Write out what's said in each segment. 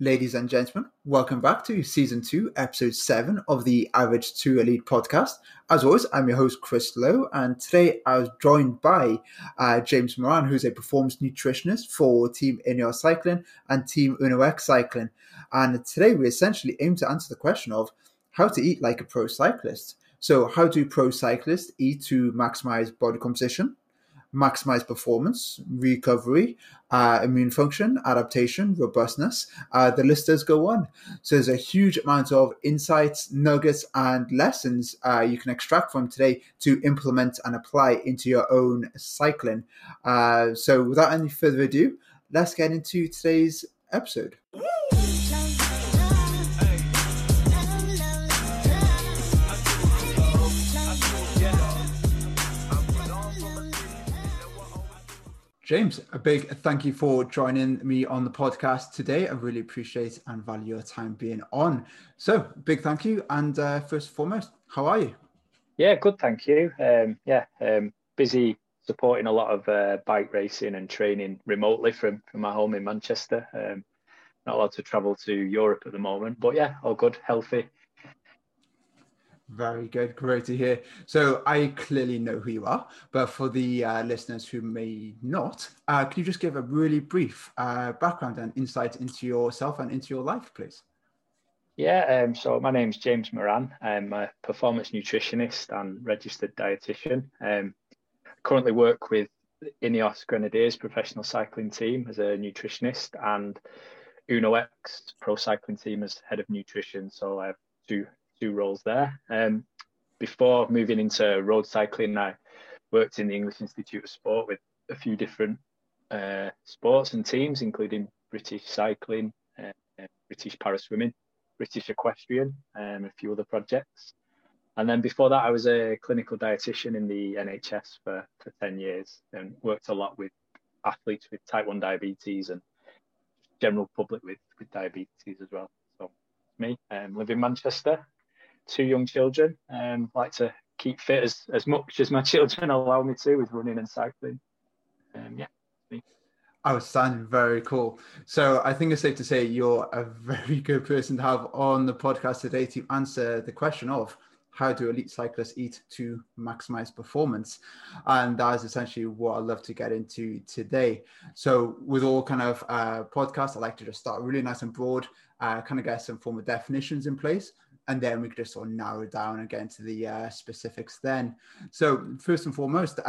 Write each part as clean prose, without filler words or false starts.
Ladies and gentlemen, welcome back to Season 2, Episode 7 of the Average 2 Elite Podcast. As always, I'm your host, Chris Lowe, and today I was joined by James Moran, who's a performance nutritionist for Team Ineos Cycling and Team Uno-X Cycling. And today we essentially aim to answer the question of how to eat like a pro cyclist. So how do pro cyclists eat to maximize body composition, maximize performance, recovery, immune function, adaptation, robustness, the list does go on. So there's a huge amount of insights, nuggets, and lessons you can extract from today to implement and apply into your own cycling. So without any further ado, let's get into today's episode. James, a big thank you for joining me on the podcast today. I really appreciate and value your time being on. So, big thank you. And first and foremost, how are you? Yeah, good, thank you. Busy supporting a lot of bike racing and training remotely from my home in Manchester. Not allowed to travel to Europe at the moment, but yeah, all good, healthy. Very good. Great to hear. So I clearly know who you are, but for the listeners who may not, can you just give a really brief background and insight into yourself and into your life, please? Yeah. So my name's James Moran. I'm a performance nutritionist and registered dietitian. I currently work with Ineos Grenadiers professional cycling team as a nutritionist and Uno-X pro cycling team as head of nutrition. So I have two roles there. Before moving into road cycling, I worked in the English Institute of Sport with a few different sports and teams, including British cycling, British para-swimming, British equestrian, and a few other projects. And then before that, I was a clinical dietitian in the NHS for 10 years and worked a lot with athletes with type 1 diabetes and general public with diabetes as well. So me, live in Manchester. Two young children, like to keep fit as much as my children allow me to with running and cycling. Yeah. Outstanding, very cool. So I think it's safe to say you're a very good person to have on the podcast today to answer the question of how do elite cyclists eat to maximize performance? And that is essentially what I'd love to get into today. So with all kind of podcasts, I like to just start really nice and broad, kind of get some form of definitions in place. And then we could just sort of narrow down and get into the specifics then. So first and foremost,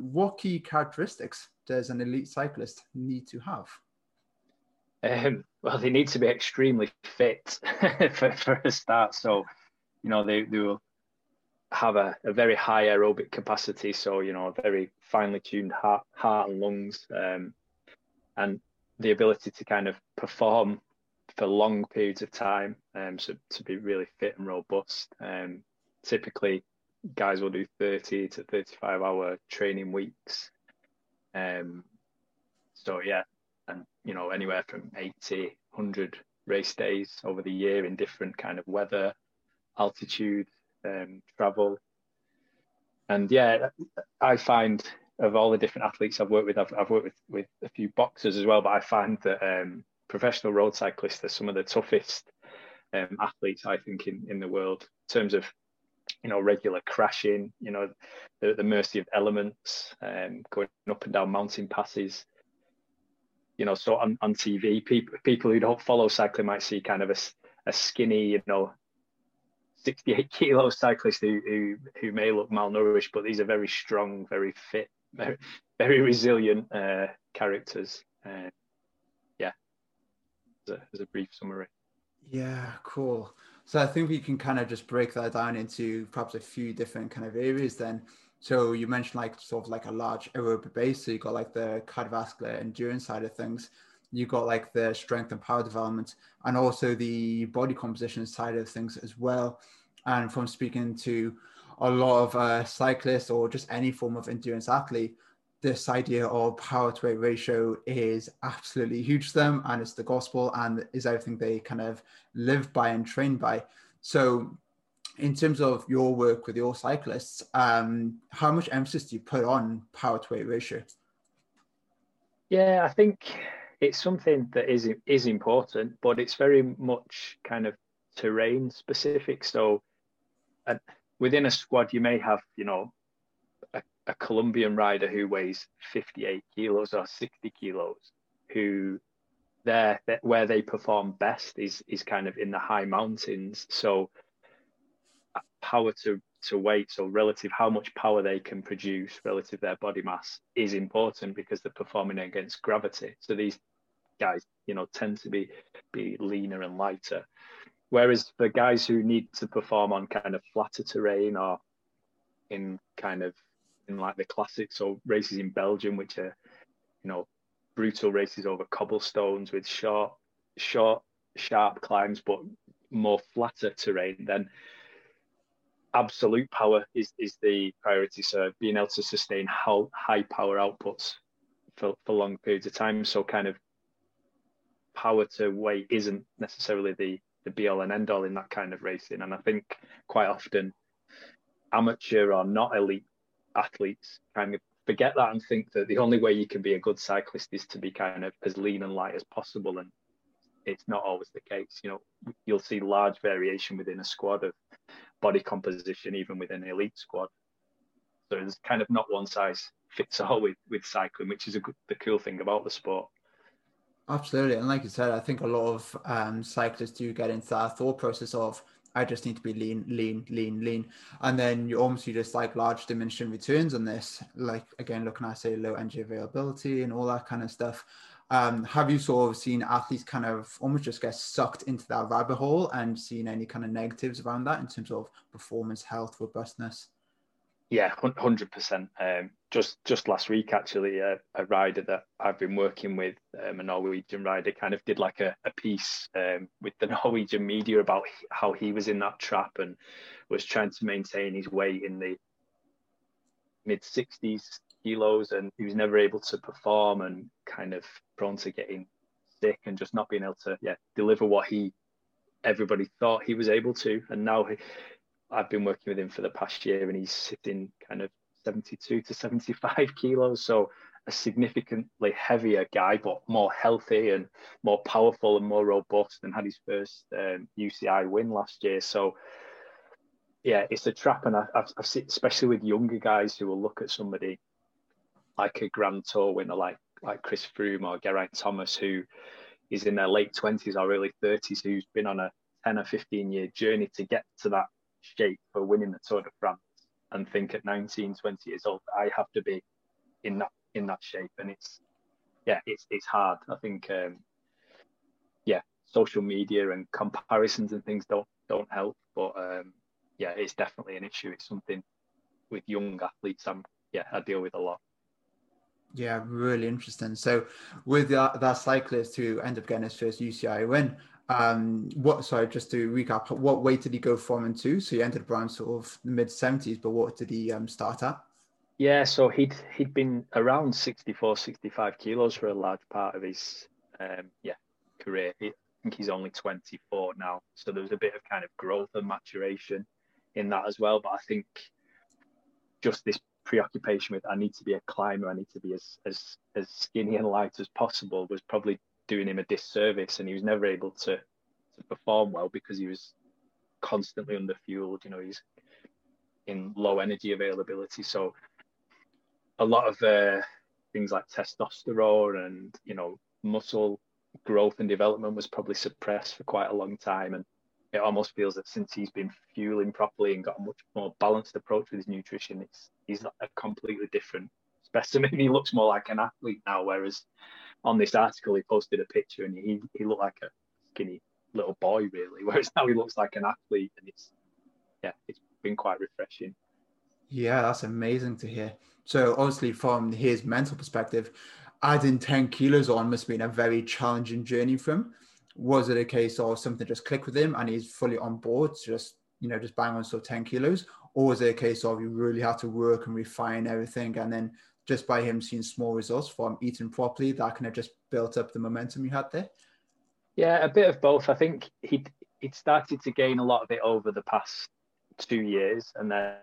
what key characteristics does an elite cyclist need to have? Well, they need to be extremely fit for a start. So, you know, they will have a very high aerobic capacity. So, you know, a very finely tuned heart and lungs, and the ability to kind of perform for long periods of time, so to be really fit and robust. Typically guys will do 30 to 35 hour training weeks, so yeah, and you know, anywhere from 80, 100 race days over the year in different kind of weather, altitude, travel. And yeah, I find of all the different athletes I've worked with, I've worked with a few boxers as well, but I find that professional road cyclists are some of the toughest athletes, I think, in the world, in terms of, you know, regular crashing, you know, the mercy of elements, going up and down mountain passes, you know. So on TV, people who don't follow cycling might see kind of a skinny, you know, 68 kilo cyclist who may look malnourished, but these are very strong, very fit, very resilient characters. As a brief summary. Yeah, cool. So I think we can kind of just break that down into perhaps a few different kind of areas then. So you mentioned like sort of like a large aerobic base. So you got like the cardiovascular endurance side of things. You got like the strength and power development, and also the body composition side of things as well. And from speaking to a lot of cyclists or just any form of endurance athlete, this idea of power to weight ratio is absolutely huge to them, and it's the gospel and is everything they kind of live by and train by. So in terms of your work with your cyclists, how much emphasis do you put on power to weight ratio? Yeah, I think it's something that is important, but it's very much kind of terrain specific. So within a squad, you may have, you know, a Colombian rider who weighs 58 kilos or 60 kilos, who where they perform best is kind of in the high mountains. So power to weight, so relative how much power they can produce relative their body mass is important because they're performing against gravity. So these guys, you know, tend to be leaner and lighter. Whereas the guys who need to perform on kind of flatter terrain or in kind of in like the classics or races in Belgium, which are, you know, brutal races over cobblestones with short, sharp climbs, but more flatter terrain, then absolute power is the priority. So being able to sustain high power outputs for long periods of time. So kind of power to weight isn't necessarily the be all and end all in that kind of racing. And I think quite often amateur or not elite athletes kind of forget that and think that the only way you can be a good cyclist is to be kind of as lean and light as possible, and it's not always the case. You know, you'll see large variation within a squad of body composition, even within an elite squad. So there's kind of not one size fits all with cycling, which is the cool thing about the sport. Absolutely. And like you said, I think a lot of cyclists do get into that thought process of, I just need to be lean. And then you almost just like large diminishing returns on this, like, again, looking at, say, low energy availability and all that kind of stuff. Have you sort of seen athletes kind of almost just get sucked into that rabbit hole and seen any kind of negatives around that in terms of performance, health, robustness? Yeah, 100%. Just last week, actually, a rider that I've been working with, a Norwegian rider, kind of did like a piece with the Norwegian media about how he was in that trap and was trying to maintain his weight in the mid-60s kilos, and he was never able to perform and kind of prone to getting sick and just not being able to deliver what everybody thought he was able to. And now I've been working with him for the past year, and he's sitting kind of 72 to 75 kilos. So a significantly heavier guy, but more healthy and more powerful and more robust, and had his first UCI win last year. So yeah, it's a trap. And I've seen, especially with younger guys who will look at somebody like a Grand Tour winner, like Chris Froome or Geraint Thomas, who is in their late 20s or early 30s, who's been on a 10 or 15 year journey to get to that shape for winning the Tour de France, and think at 19, 20 years old, I have to be in that shape. And it's hard. I think, social media and comparisons and things don't help, but it's definitely an issue. It's something with young athletes I deal with a lot. Yeah, really interesting. So with that cyclist who ended up getting his first UCI win, just to recap, what weight did he go from and to? So he ended up around sort of mid-70s, but what did he start at? Yeah, so he'd been around 64, 65 kilos for a large part of his career. I think he's only 24 now. So there was a bit of kind of growth and maturation in that as well. But I think just this preoccupation with, I need to be a climber, I need to be as skinny and light as possible, was probably doing him a disservice, and he was never able to perform well because he was constantly underfueled. You know, he's in low energy availability, so a lot of things like testosterone and, you know, muscle growth and development was probably suppressed for quite a long time. And it almost feels that since he's been fueling properly and got a much more balanced approach with his nutrition, he's a completely different specimen. He looks more like an athlete now, whereas on this article he posted a picture and he looked like a skinny little boy, really, whereas now he looks like an athlete. And it's been quite refreshing. Yeah, that's amazing to hear. So obviously from his mental perspective, adding 10 kilos on must have been a very challenging journey for him. Was it a case of something just clicked with him and he's fully on board to just bang on sort of 10 kilos? Or was it a case of you really had to work and refine everything, and then just by him seeing small results from eating properly, that kind of just built up the momentum you had there? Yeah, a bit of both. I think he'd started to gain a lot of it over the past 2 years, and then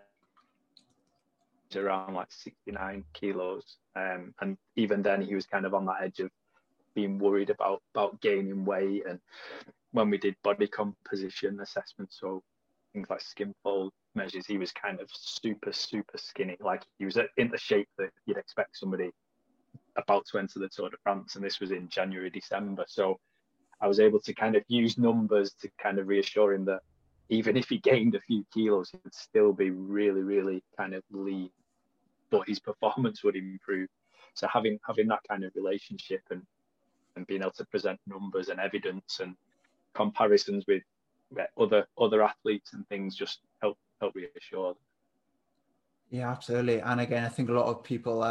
it's around like 69 kilos. And even then he was kind of on that edge of being worried about gaining weight. And when we did body composition assessments, so things like skin fold measures, he was kind of super skinny. Like, he was in the shape that you'd expect somebody about to enter the Tour de France, and this was in January, December. So I was able to kind of use numbers to kind of reassure him that even if he gained a few kilos, he'd still be really, really kind of lean, but his performance would improve. So having that kind of relationship and being able to present numbers and evidence and comparisons with other athletes and things just help reassure them. Yeah, absolutely. And again, I think a lot of people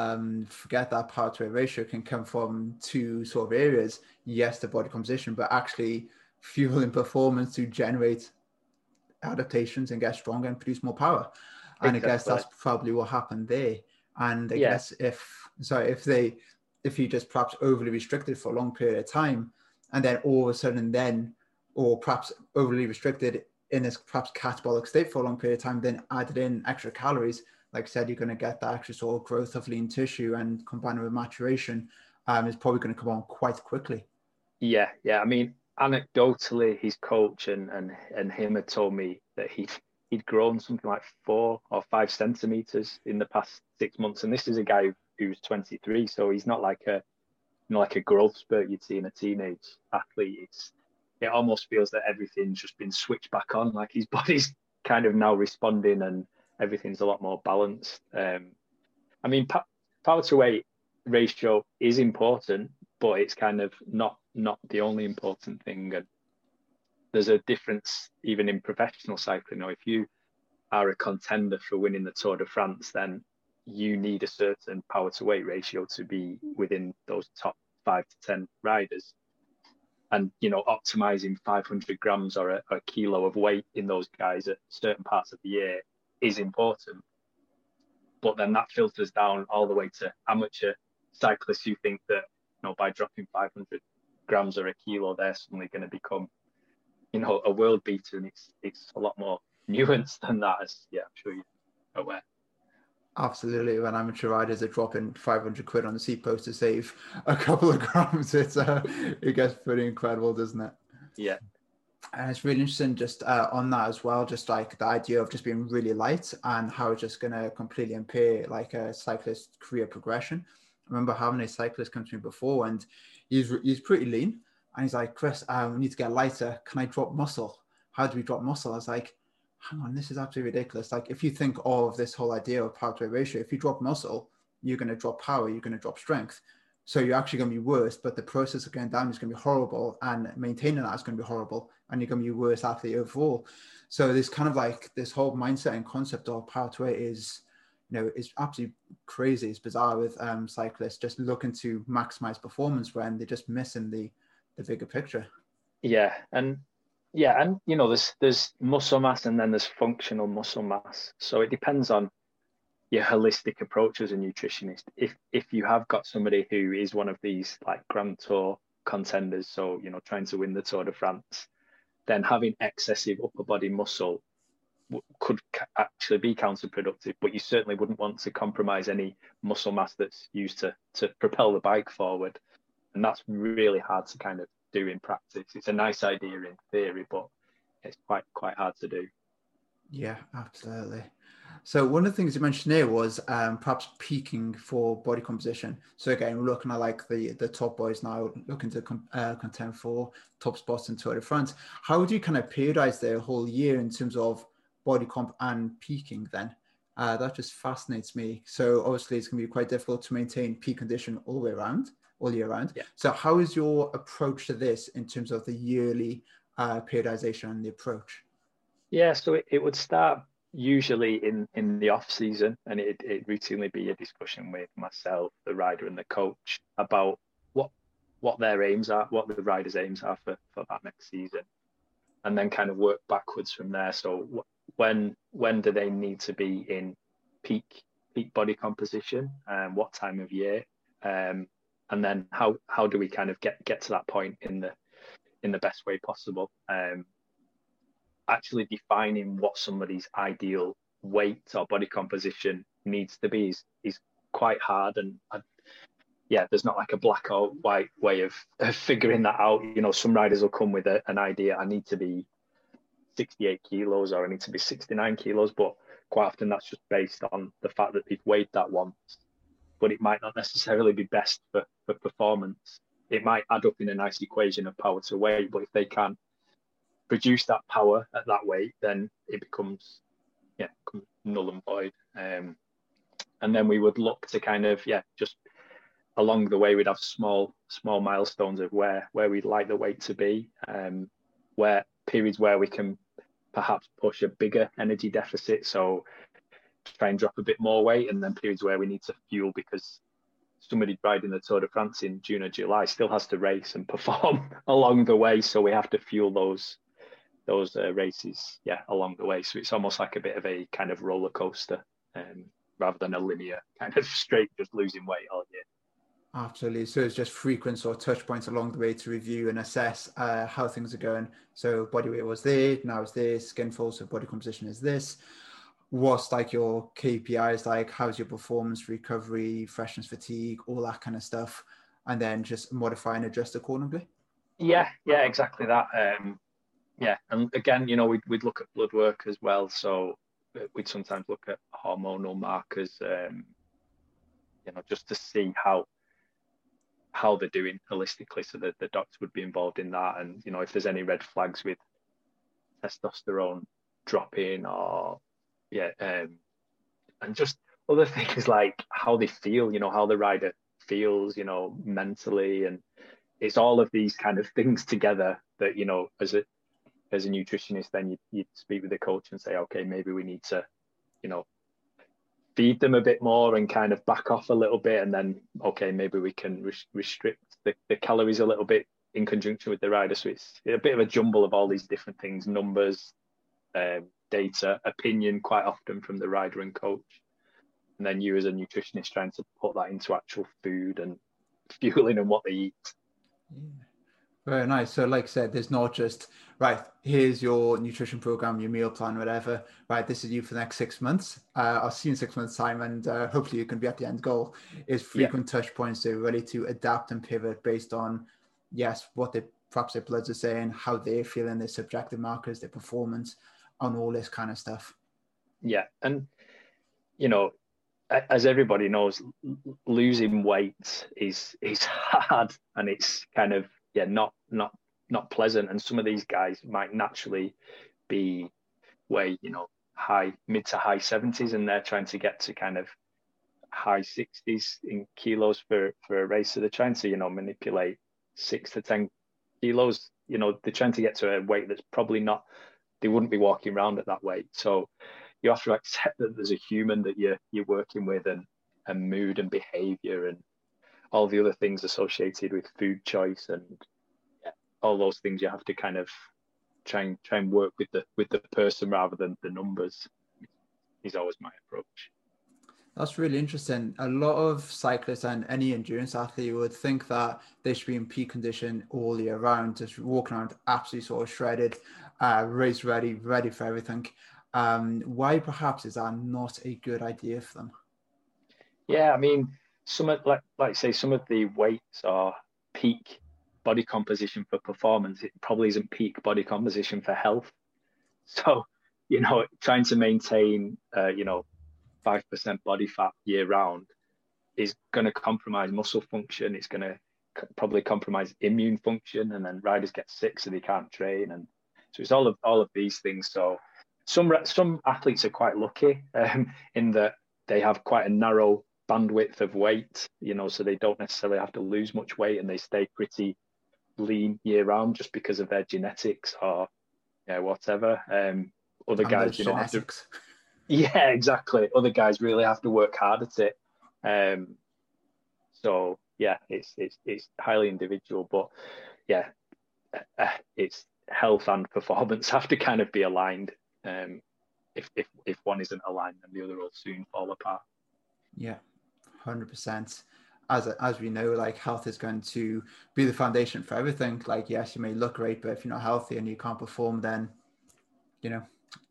forget that power-to-weight ratio can come from two sort of areas. Yes, the body composition, but actually fueling performance to generate adaptations and get stronger and produce more power. And exactly. I guess that's probably what happened there. And I guess if you just perhaps overly restricted for a long period of time, and then all of a sudden or perhaps overly restricted in this perhaps catabolic state for a long period of time, then added in extra calories, like I said, you're going to get that extra sort of growth of lean tissue, and combined with maturation, is probably going to come on quite quickly. Yeah. I mean, anecdotally, his coach and him had told me that he'd grown something like 4 or 5 centimeters in the past 6 months. And this is a guy who's 23, so he's not like a growth spurt you'd see in a teenage athlete. It almost feels that everything's just been switched back on. Like, his body's kind of now responding and everything's a lot more balanced. I mean, power to weight ratio is important, but it's kind of not the only important thing. And there's a difference even in professional cycling. Or if you are a contender for winning the Tour de France, then you need a certain power to weight ratio to be within those top 5 to 10 riders. And, you know, optimizing 500 grams or a kilo of weight in those guys at certain parts of the year is important. But then that filters down all the way to amateur cyclists who think that, you know, by dropping 500 grams or a kilo, they're suddenly going to become, you know, a world beater. And it's a lot more nuanced than that, as I'm sure you're aware. Absolutely. When amateur riders are dropping 500 quid on the seat post to save a couple of grams, it gets pretty incredible, doesn't it? Yeah. And it's really interesting just on that as well, just like the idea of just being really light and how it's just going to completely impair like a cyclist's career progression. I remember having a cyclist come to me before, and he's pretty lean. And he's like, "Chris, we need to get lighter. Can I drop muscle? How do we drop muscle?" I was like, hang on, this is absolutely ridiculous. Like, if you think of this whole idea of power to weight ratio, if you drop muscle, you're going to drop power, you're going to drop strength. So you're actually going to be worse, but the process of going down is going to be horrible, and maintaining that is going to be horrible, and you're going to be a worse athlete overall. So this kind of like this whole mindset and concept of power to weight is, you know, it's absolutely crazy. It's bizarre with cyclists just looking to maximize performance when they're just missing the bigger picture. And you know, there's muscle mass and then there's functional muscle mass. So it depends on your holistic approach as a nutritionist. If you have got somebody who is one of these like Grand Tour contenders, so, you know, trying to win the Tour de France, then having excessive upper body muscle could actually be counterproductive. But you certainly wouldn't want to compromise any muscle mass that's used to propel the bike forward. And that's really hard to kind of do in practice. It's a nice idea in theory, but it's quite hard to do. Yeah, absolutely. So one of the things you mentioned here was perhaps peaking for body composition. So again, we're looking at like the top boys now looking to contend for top spots in Tour de France. How would you kind of periodize their whole year in terms of body comp and peaking then? That just fascinates me. So obviously it's going to be quite difficult to maintain peak condition all the way around. All year round. Yeah. So how is your approach to this in terms of the yearly periodization and the approach? Yeah, so it would start usually in the off season, and it'd routinely be a discussion with myself, the rider and the coach about what their aims are, what the rider's aims are for that next season, and then kind of work backwards from there. So when do they need to be in peak body composition, and what time of year? And then how do we kind of get to that point in the best way possible? Actually defining what somebody's ideal weight or body composition needs to be is quite hard. And I, yeah, there's not like a black or white way of figuring that out. You know, some riders will come with an idea, I need to be 68 kilos or I need to be 69 kilos, but quite often that's just based on the fact that they've weighed that once, but it might not necessarily be best for performance. It might add up in a nice equation of power to weight, but if they can't produce that power at that weight, then it becomes null and void. And then we would look to kind of, just along the way, we'd have small milestones of where we'd like the weight to be, where periods where we can perhaps push a bigger energy deficit, so try and drop a bit more weight, and then periods where we need to fuel, because somebody riding the Tour de France in June or July still has to race and perform along the way, so we have to fuel those races along the way. So it's almost like a bit of a kind of roller coaster, rather than a linear kind of straight just losing weight all year. Absolutely. So it's just frequent sort of touch points along the way to review and assess how things are going. So body weight was there, now it's this, skin fold, so body composition is this. What's like your KPIs, like how's your performance, recovery, freshness, fatigue, all that kind of stuff, and then just modify and adjust accordingly? Yeah, exactly that. And again, you know, we'd look at blood work as well. So we'd sometimes look at hormonal markers, you know, just to see how they're doing holistically, so that the doctor would be involved in that. And, you know, if there's any red flags with testosterone dropping or, and just other things like how they feel, you know, how the rider feels, you know, mentally. And it's all of these kind of things together that, you know, as a nutritionist, then you speak with the coach and say, okay, maybe we need to, you know, feed them a bit more and kind of back off a little bit, and then okay, maybe we can restrict the calories a little bit in conjunction with the rider. So it's a bit of a jumble of all these different things, numbers, data, opinion, quite often from the rider and coach, and then you as a nutritionist trying to put that into actual food and fueling and what they eat. Very nice. So like I said, there's not just, right, here's your nutrition program, your meal plan, whatever. Right, this is you for the next 6 months. I'll see you in 6 months' time, and hopefully you can be at the end goal. Is frequent touch points to really to adapt and pivot based on, yes, what they perhaps their bloods are saying, how they're feeling, their subjective markers, their performance, on all this kind of stuff. Yeah, and, you know, as everybody knows, losing weight is hard, and it's kind of, not pleasant. And some of these guys might naturally be way, you know, mid to high 70s, and they're trying to get to kind of high 60s in kilos for a race. So they're trying to, you know, manipulate 6 to 10 kilos. You know, they're trying to get to a weight that's probably not, they wouldn't be walking around at that weight. So you have to accept that there's a human that you're working with, and mood and behavior and all the other things associated with food choice, and all those things you have to kind of try and work with the person rather than the numbers, is always my approach. That's really interesting. A lot of cyclists and any endurance athlete would think that they should be in peak condition all year round, just walking around absolutely sort of shredded, race ready for everything. Why perhaps is that not a good idea for them? Yeah, I mean, some of, like say, some of the weights are peak body composition for performance. It probably isn't peak body composition for health. So, you know, trying to maintain, 5% body fat year round is going to compromise muscle function. It's going to probably compromise immune function, and then riders get sick, so they can't train. And so it's all of these things. So some athletes are quite lucky in that they have quite a narrow bandwidth of weight, you know, so they don't necessarily have to lose much weight, and they stay pretty lean year round just because of their genetics or whatever. Other guys, you know, exactly. Other guys really have to work hard at it. So yeah, it's highly individual, but it's health and performance have to kind of be aligned. If one isn't aligned, then the other will soon fall apart. Yeah, 100%. As we know, like, health is going to be the foundation for everything. Like, yes, you may look great, but if you're not healthy and you can't perform, then, you know,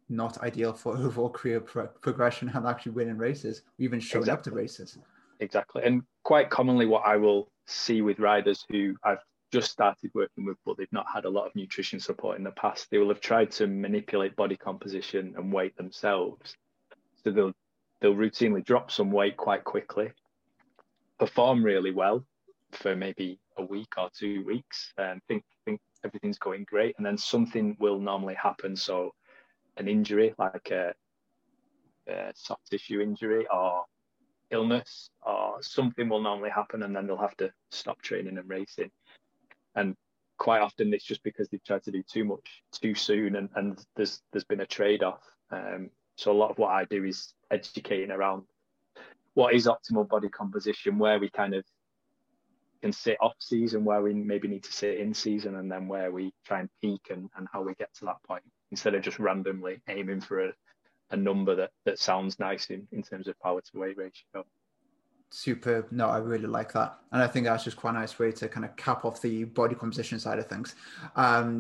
not ideal for overall career progression and actually winning races, even showing up to races. exactly. And quite commonly what I will see with riders who I've just started working with, but they've not had a lot of nutrition support in the past, they will have tried to manipulate body composition and weight themselves. So they'll routinely drop some weight quite quickly, perform really well for maybe a week or 2 weeks, and think everything's going great, and then something will normally happen. So an injury, like a soft tissue injury or illness or something will normally happen, and then they'll have to stop training and racing. And quite often it's just because they've tried to do too much too soon, and there's been a trade-off. So a lot of what I do is educating around what is optimal body composition, where we kind of can sit off season, where we maybe need to sit in season, and then where we try and peak, and how we get to that point, instead of just randomly aiming for a number that sounds nice in terms of power to weight ratio. Superb. No, I really like that. And I think that's just quite a nice way to kind of cap off the body composition side of things.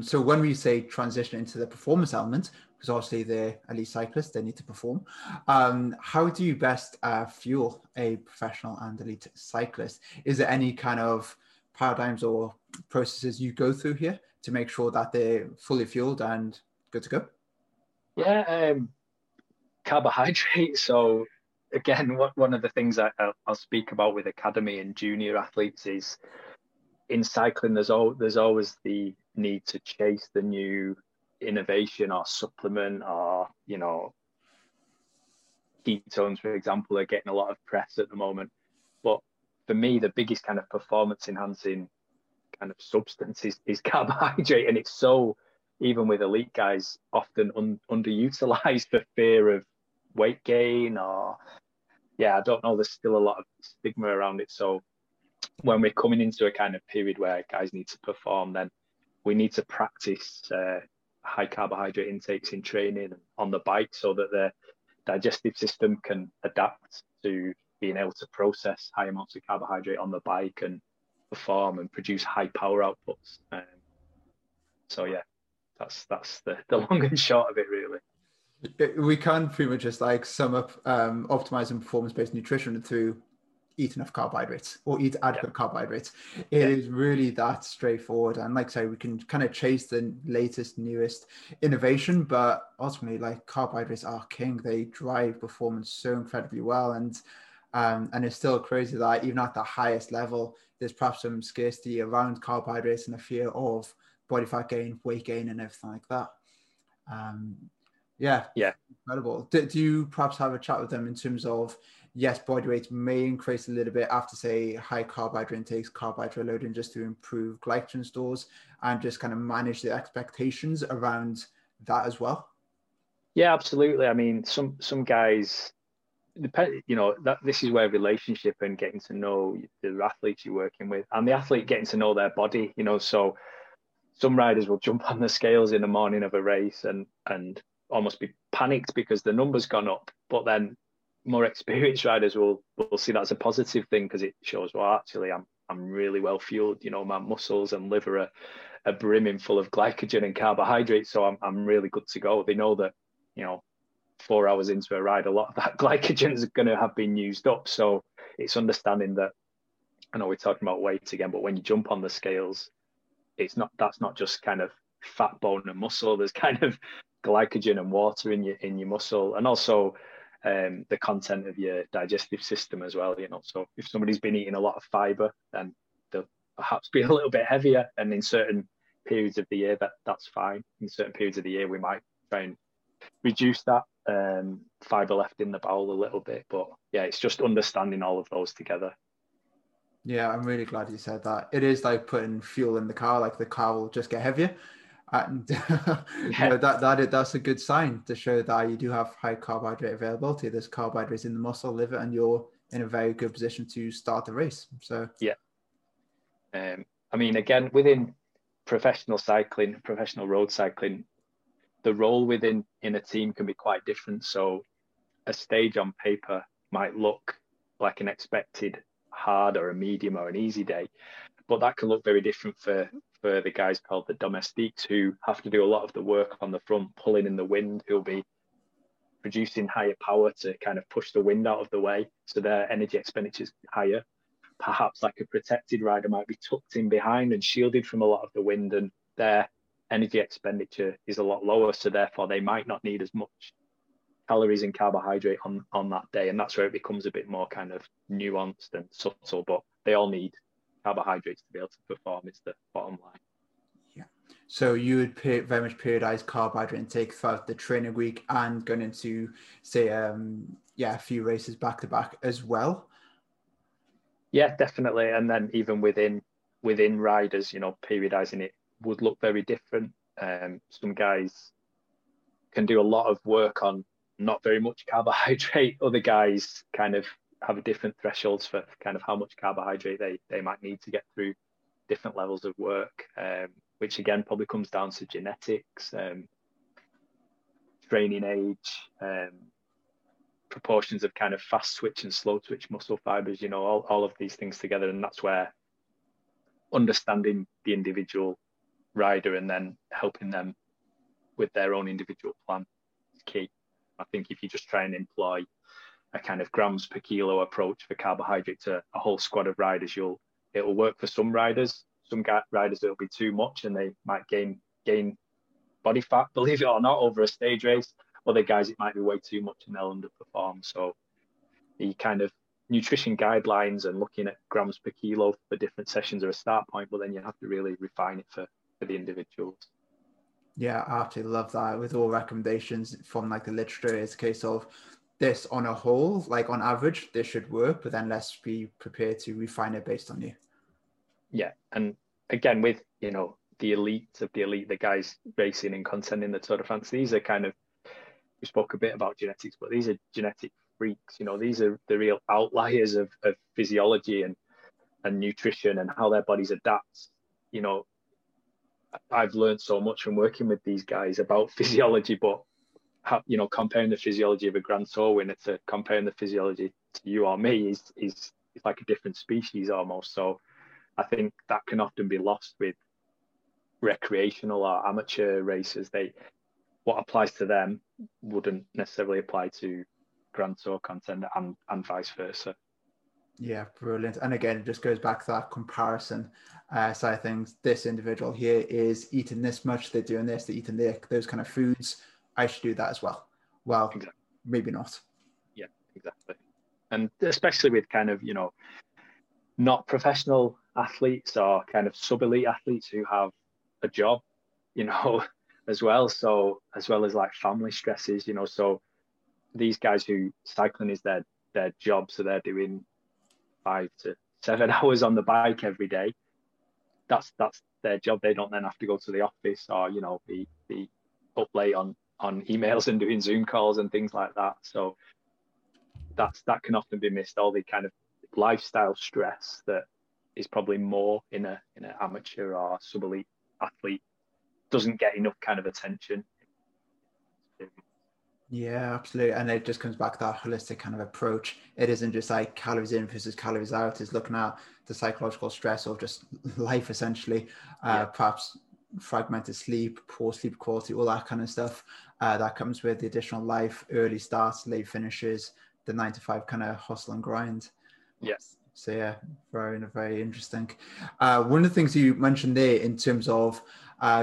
So when we say transition into the performance element, because obviously they're elite cyclists, they need to perform. How do you best fuel a professional and elite cyclist? Is there any kind of paradigms or processes you go through here to make sure that they're fully fueled and good to go? Yeah, carbohydrates. So again, one of the things I'll speak about with academy and junior athletes is in cycling, there's always the need to chase the new innovation or supplement, or, you know, ketones, for example, are getting a lot of press at the moment. But for me, the biggest kind of performance enhancing kind of substance is carbohydrate. And it's so, even with elite guys, often underutilized for fear of weight gain, or I don't know, there's still a lot of stigma around it. So when we're coming into a kind of period where guys need to perform, then we need to practice high carbohydrate intakes in training and on the bike, so that their digestive system can adapt to being able to process high amounts of carbohydrate on the bike and perform and produce high power outputs. So yeah, that's the long and short of it, really. We can pretty much just like sum up optimizing performance-based nutrition through eat enough carbohydrates, or eat adequate carbohydrates. It is really that straightforward. And like I say, we can kind of chase the latest, newest innovation, but ultimately, like, carbohydrates are king. They drive performance so incredibly well. And it's still crazy that even at the highest level, there's perhaps some scarcity around carbohydrates and a fear of body fat gain, weight gain, and everything like that. Yeah. Incredible. Do you perhaps have a chat with them in terms of, yes, body weight may increase a little bit after, say, high carbohydrate intakes, carbohydrate loading, just to improve glycogen stores and just kind of manage the expectations around that as well? Yeah, absolutely. I mean, some guys, you know, that this is where relationship and getting to know the athletes you're working with and the athlete getting to know their body, you know. So some riders will jump on the scales in the morning of a race and almost be panicked because the number's gone up, but then more experienced riders will see that's a positive thing, because it shows, well, actually I'm really well fueled, you know, my muscles and liver are brimming full of glycogen and carbohydrates, so I'm really good to go. They know that, you know, 4 hours into a ride, a lot of that glycogen is going to have been used up. So it's understanding that, I know we're talking about weight again, but when you jump on the scales, that's not just kind of fat, bone and muscle, there's kind of glycogen and water in your muscle, and also the content of your digestive system as well, you know. So if somebody's been eating a lot of fiber, then they'll perhaps be a little bit heavier, and in certain periods of the year that's fine. In certain periods of the year we might try and reduce that fiber left in the bowel a little bit, but yeah, it's just understanding all of those together. Yeah, I'm really glad you said that. It is like putting fuel in the car, like the car will just get heavier. And you know, that's a good sign to show that you do have high carbohydrate availability. There's carbohydrates in the muscle, liver, and you're in a very good position to start the race. So yeah, I mean, again, within professional cycling, professional road cycling, the role within in a team can be quite different. So a stage on paper might look like an expected hard or a medium or an easy day, but that can look very different for the guys called the domestiques, who have to do a lot of the work on the front, pulling in the wind, who'll be producing higher power to kind of push the wind out of the way, so their energy expenditure is higher. Perhaps like a protected rider might be tucked in behind and shielded from a lot of the wind, and their energy expenditure is a lot lower, so therefore they might not need as much calories and carbohydrate on that day. And that's where it becomes a bit more kind of nuanced and subtle, but they all need carbohydrates to be able to perform is the bottom line. Yeah, so you would very much periodize carbohydrate intake throughout the training week and going into, say, a few races back to back as well. Yeah, definitely. And then even within riders, you know, periodizing it would look very different. Some guys can do a lot of work on not very much carbohydrate. Other guys kind of have different thresholds for kind of how much carbohydrate they might need to get through different levels of work, which again probably comes down to genetics, training age, proportions of kind of fast switch and slow twitch muscle fibers, you know, all of these things together. And that's where understanding the individual rider and then helping them with their own individual plan is key. I think if you just try and employ a kind of grams per kilo approach for carbohydrate to a whole squad of riders, it'll work for some riders. Some riders it'll be too much and they might gain body fat, believe it or not, over a stage race. Other guys, it might be way too much and they'll underperform. So the kind of nutrition guidelines and looking at grams per kilo for different sessions are a start point, but then you have to really refine it for the individuals. Yeah, I absolutely love that. With all recommendations from like the literature, it's a case of this on a whole, like on average, this should work, but then let's be prepared to refine it based on you. Yeah, and again, with, you know, the elite of the elite, the guys racing and contending the Tour de France, these are kind of, we spoke a bit about genetics, but these are genetic freaks, you know, these are the real outliers of physiology and nutrition and how their bodies adapt. You know, I've learned so much from working with these guys about physiology, but how, you know, comparing the physiology of a Grand Tour winner to comparing the physiology to you or me is like a different species almost. So I think that can often be lost with recreational or amateur racers. What applies to them wouldn't necessarily apply to Grand Tour contender and vice versa. Yeah, brilliant. And again, it just goes back to that comparison side of things. This individual here is eating this much, they're doing this, they're eating those kind of foods. I should do that as well. Well, exactly. Maybe not. Yeah, exactly. And especially with kind of, you know, not professional athletes or kind of sub-elite athletes who have a job, you know, as well. So as well as like family stresses, you know, so these guys who cycling is their job, so they're doing 5 to 7 hours on the bike every day. That's their job. They don't then have to go to the office or, you know, be up late on emails and doing Zoom calls and things like that. So that can often be missed, all the kind of lifestyle stress that is probably more in an amateur or sub-elite athlete, doesn't get enough kind of attention. Yeah, absolutely. And it just comes back to that holistic kind of approach. It isn't just like calories in versus calories out. It's looking at the psychological stress of just life, essentially, perhaps fragmented sleep, poor sleep quality, all that kind of stuff that comes with the additional life, early starts, late finishes, the 9 to 5 kind of hustle and grind. Yes. So yeah, very interesting. One of the things you mentioned there in terms of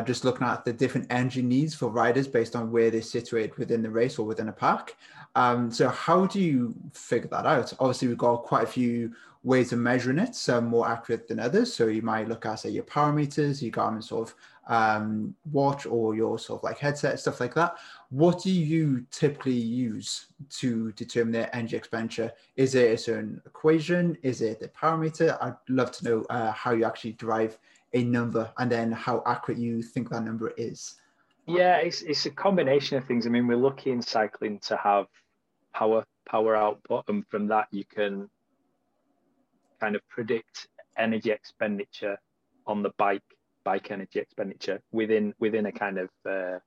just looking at the different energy needs for riders based on where they're situated within the race or within a pack. So how do you figure that out? Obviously, we've got quite a few ways of measuring it, some more accurate than others. So you might look at, say, your power meters, your Garmin sort of watch, or your sort of like headset, stuff like that. What do you typically use to determine their energy expenditure? Is it a certain equation? Is it the power meter? I'd love to know how you actually derive a number and then how accurate you think that number is. Yeah, it's a combination of things. I mean, we're lucky in cycling to have power output, and from that you can kind of predict energy expenditure on the bike energy expenditure within a kind of a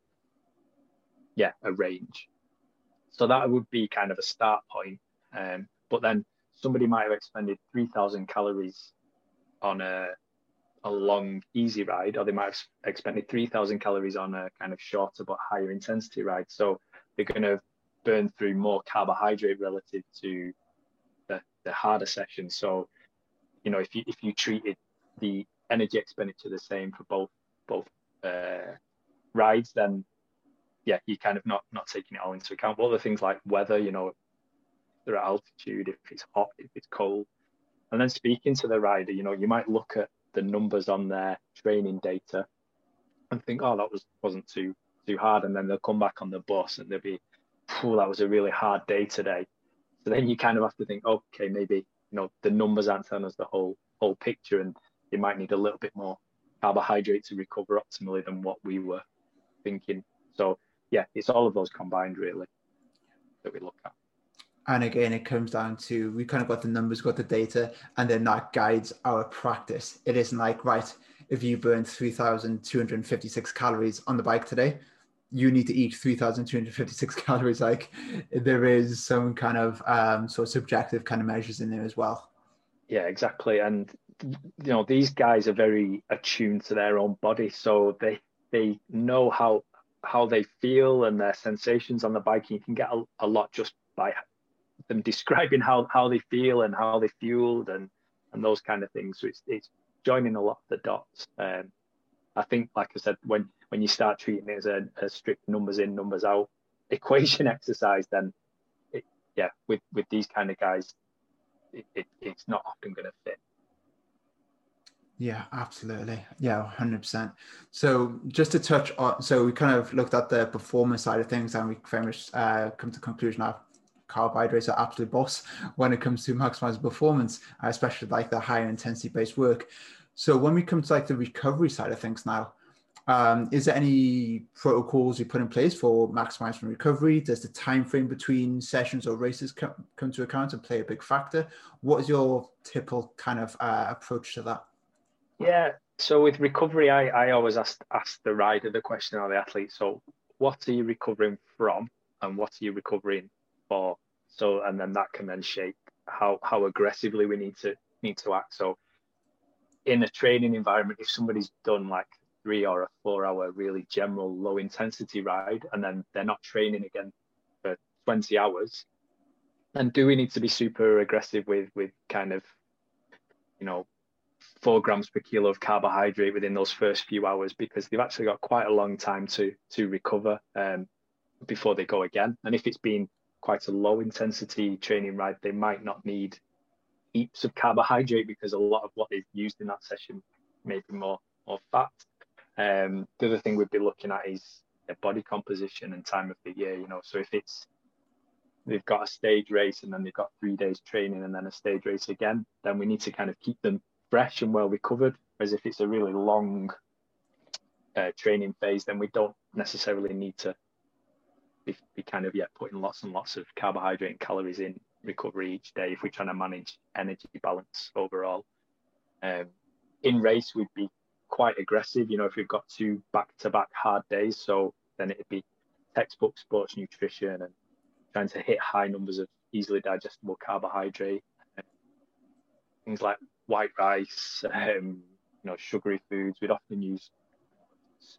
range. So that would be kind of a start point. But then somebody might have expended 3,000 calories on a long easy ride, or they might have expended 3,000 calories on a kind of shorter but higher intensity ride. So they're going to burn through more carbohydrate relative to the harder session. So, you know, if you treated the energy expenditure the same for both rides, then yeah, you're kind of not taking it all into account. But other things like weather, you know, they're at altitude, if it's hot, if it's cold. And then speaking to the rider, you know, you might look at the numbers on their training data and think, oh, that wasn't too hard. And then they'll come back on the bus and they'll be, oh, that was a really hard day today. So then you kind of have to think, okay, maybe, you know, the numbers aren't telling us the whole picture, and you might need a little bit more carbohydrate to recover optimally than what we were thinking. So yeah, it's all of those combined really that we look at. And again, it comes down to, we kind of got the numbers, got the data, and then that guides our practice. It isn't like, right, if you burn 3,256 calories on the bike today, you need to eat 3,256 calories. Like, there is some kind of sort of subjective kind of measures in there as well. Yeah, exactly. And, you know, these guys are very attuned to their own body. So they know how they feel and their sensations on the bike. You can get a lot just by them describing how they feel and how they fueled and those kind of things. So it's joining a lot of the dots. I think, like I said, when you start treating it as a strict numbers in, numbers out equation exercise, then with these kind of guys, it's not often going to fit. Yeah, absolutely. Yeah, 100%. So just to touch on, so we kind of looked at the performance side of things, and we very much come to the conclusion of carbohydrates are absolute boss when it comes to maximizing performance, especially like the higher intensity based work. So when we come to like the recovery side of things now, is there any protocols you put in place for maximizing recovery? Does the time frame between sessions or races come to account and play a big factor? What is your typical kind of approach to that? Yeah, so with recovery, I always ask the rider the question, or the athlete, so what are you recovering from and what are you recovering for? So, and then that can then shape how aggressively we need to act. So in a training environment, if somebody's done like 3 or a 4 hour really general low intensity ride, and then they're not training again for 20 hours, then do we need to be super aggressive with kind of, you know, 4 grams per kilo of carbohydrate within those first few hours, because they've actually got quite a long time to recover before they go again. And if it's been quite a low intensity training ride, they might not need heaps of carbohydrate because a lot of what they've used in that session may be more fat. The other thing we'd be looking at is their body composition and time of the year, you know. So if it's they've got a stage race and then they've got 3 days training and then a stage race again, then we need to kind of keep them fresh and well recovered. Whereas if it's a really long training phase, then we don't necessarily need to be kind of putting lots and lots of carbohydrate and calories in recovery each day if we're trying to manage energy balance overall. In race, we'd be quite aggressive, you know, if we've got 2 back-to-back hard days. So then it'd be textbook sports nutrition and trying to hit high numbers of easily digestible carbohydrate, things like white rice, you know, sugary foods. We'd often use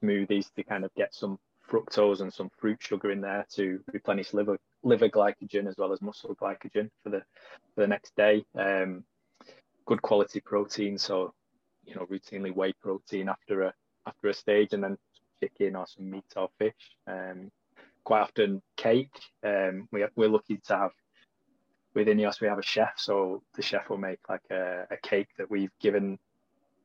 smoothies to kind of get some fructose and some fruit sugar in there to replenish liver glycogen as well as muscle glycogen for the next day. Good quality protein, so, you know, routinely whey protein after a stage, and then chicken or some meat or fish. Quite often cake. We're lucky to have, with Ineos, we have a chef, so the chef will make like a cake that we've given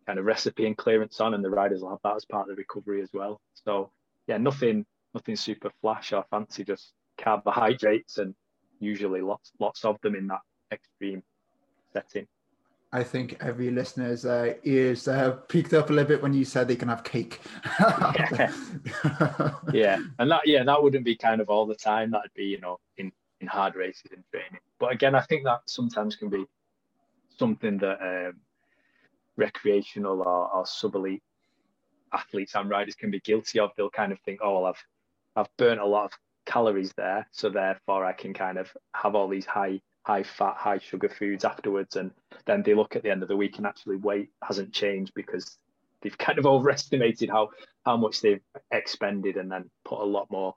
kind of recipe and clearance on, and the riders will have that as part of the recovery as well. So yeah, nothing super flash or fancy, just carbohydrates, and usually lots of them in that extreme setting. I think every listener's ears peaked up a little bit when you said they can have cake. Yeah, and that wouldn't be kind of all the time. That'd be, you know, in hard races and training. But again, I think that sometimes can be something that recreational or sub-elite athletes and riders can be guilty of. They'll kind of think, oh, well, I've burnt a lot of calories there, so therefore I can kind of have all these high fat, high sugar foods afterwards, and then they look at the end of the week and actually weight hasn't changed because they've kind of overestimated how much they've expended and then put a lot more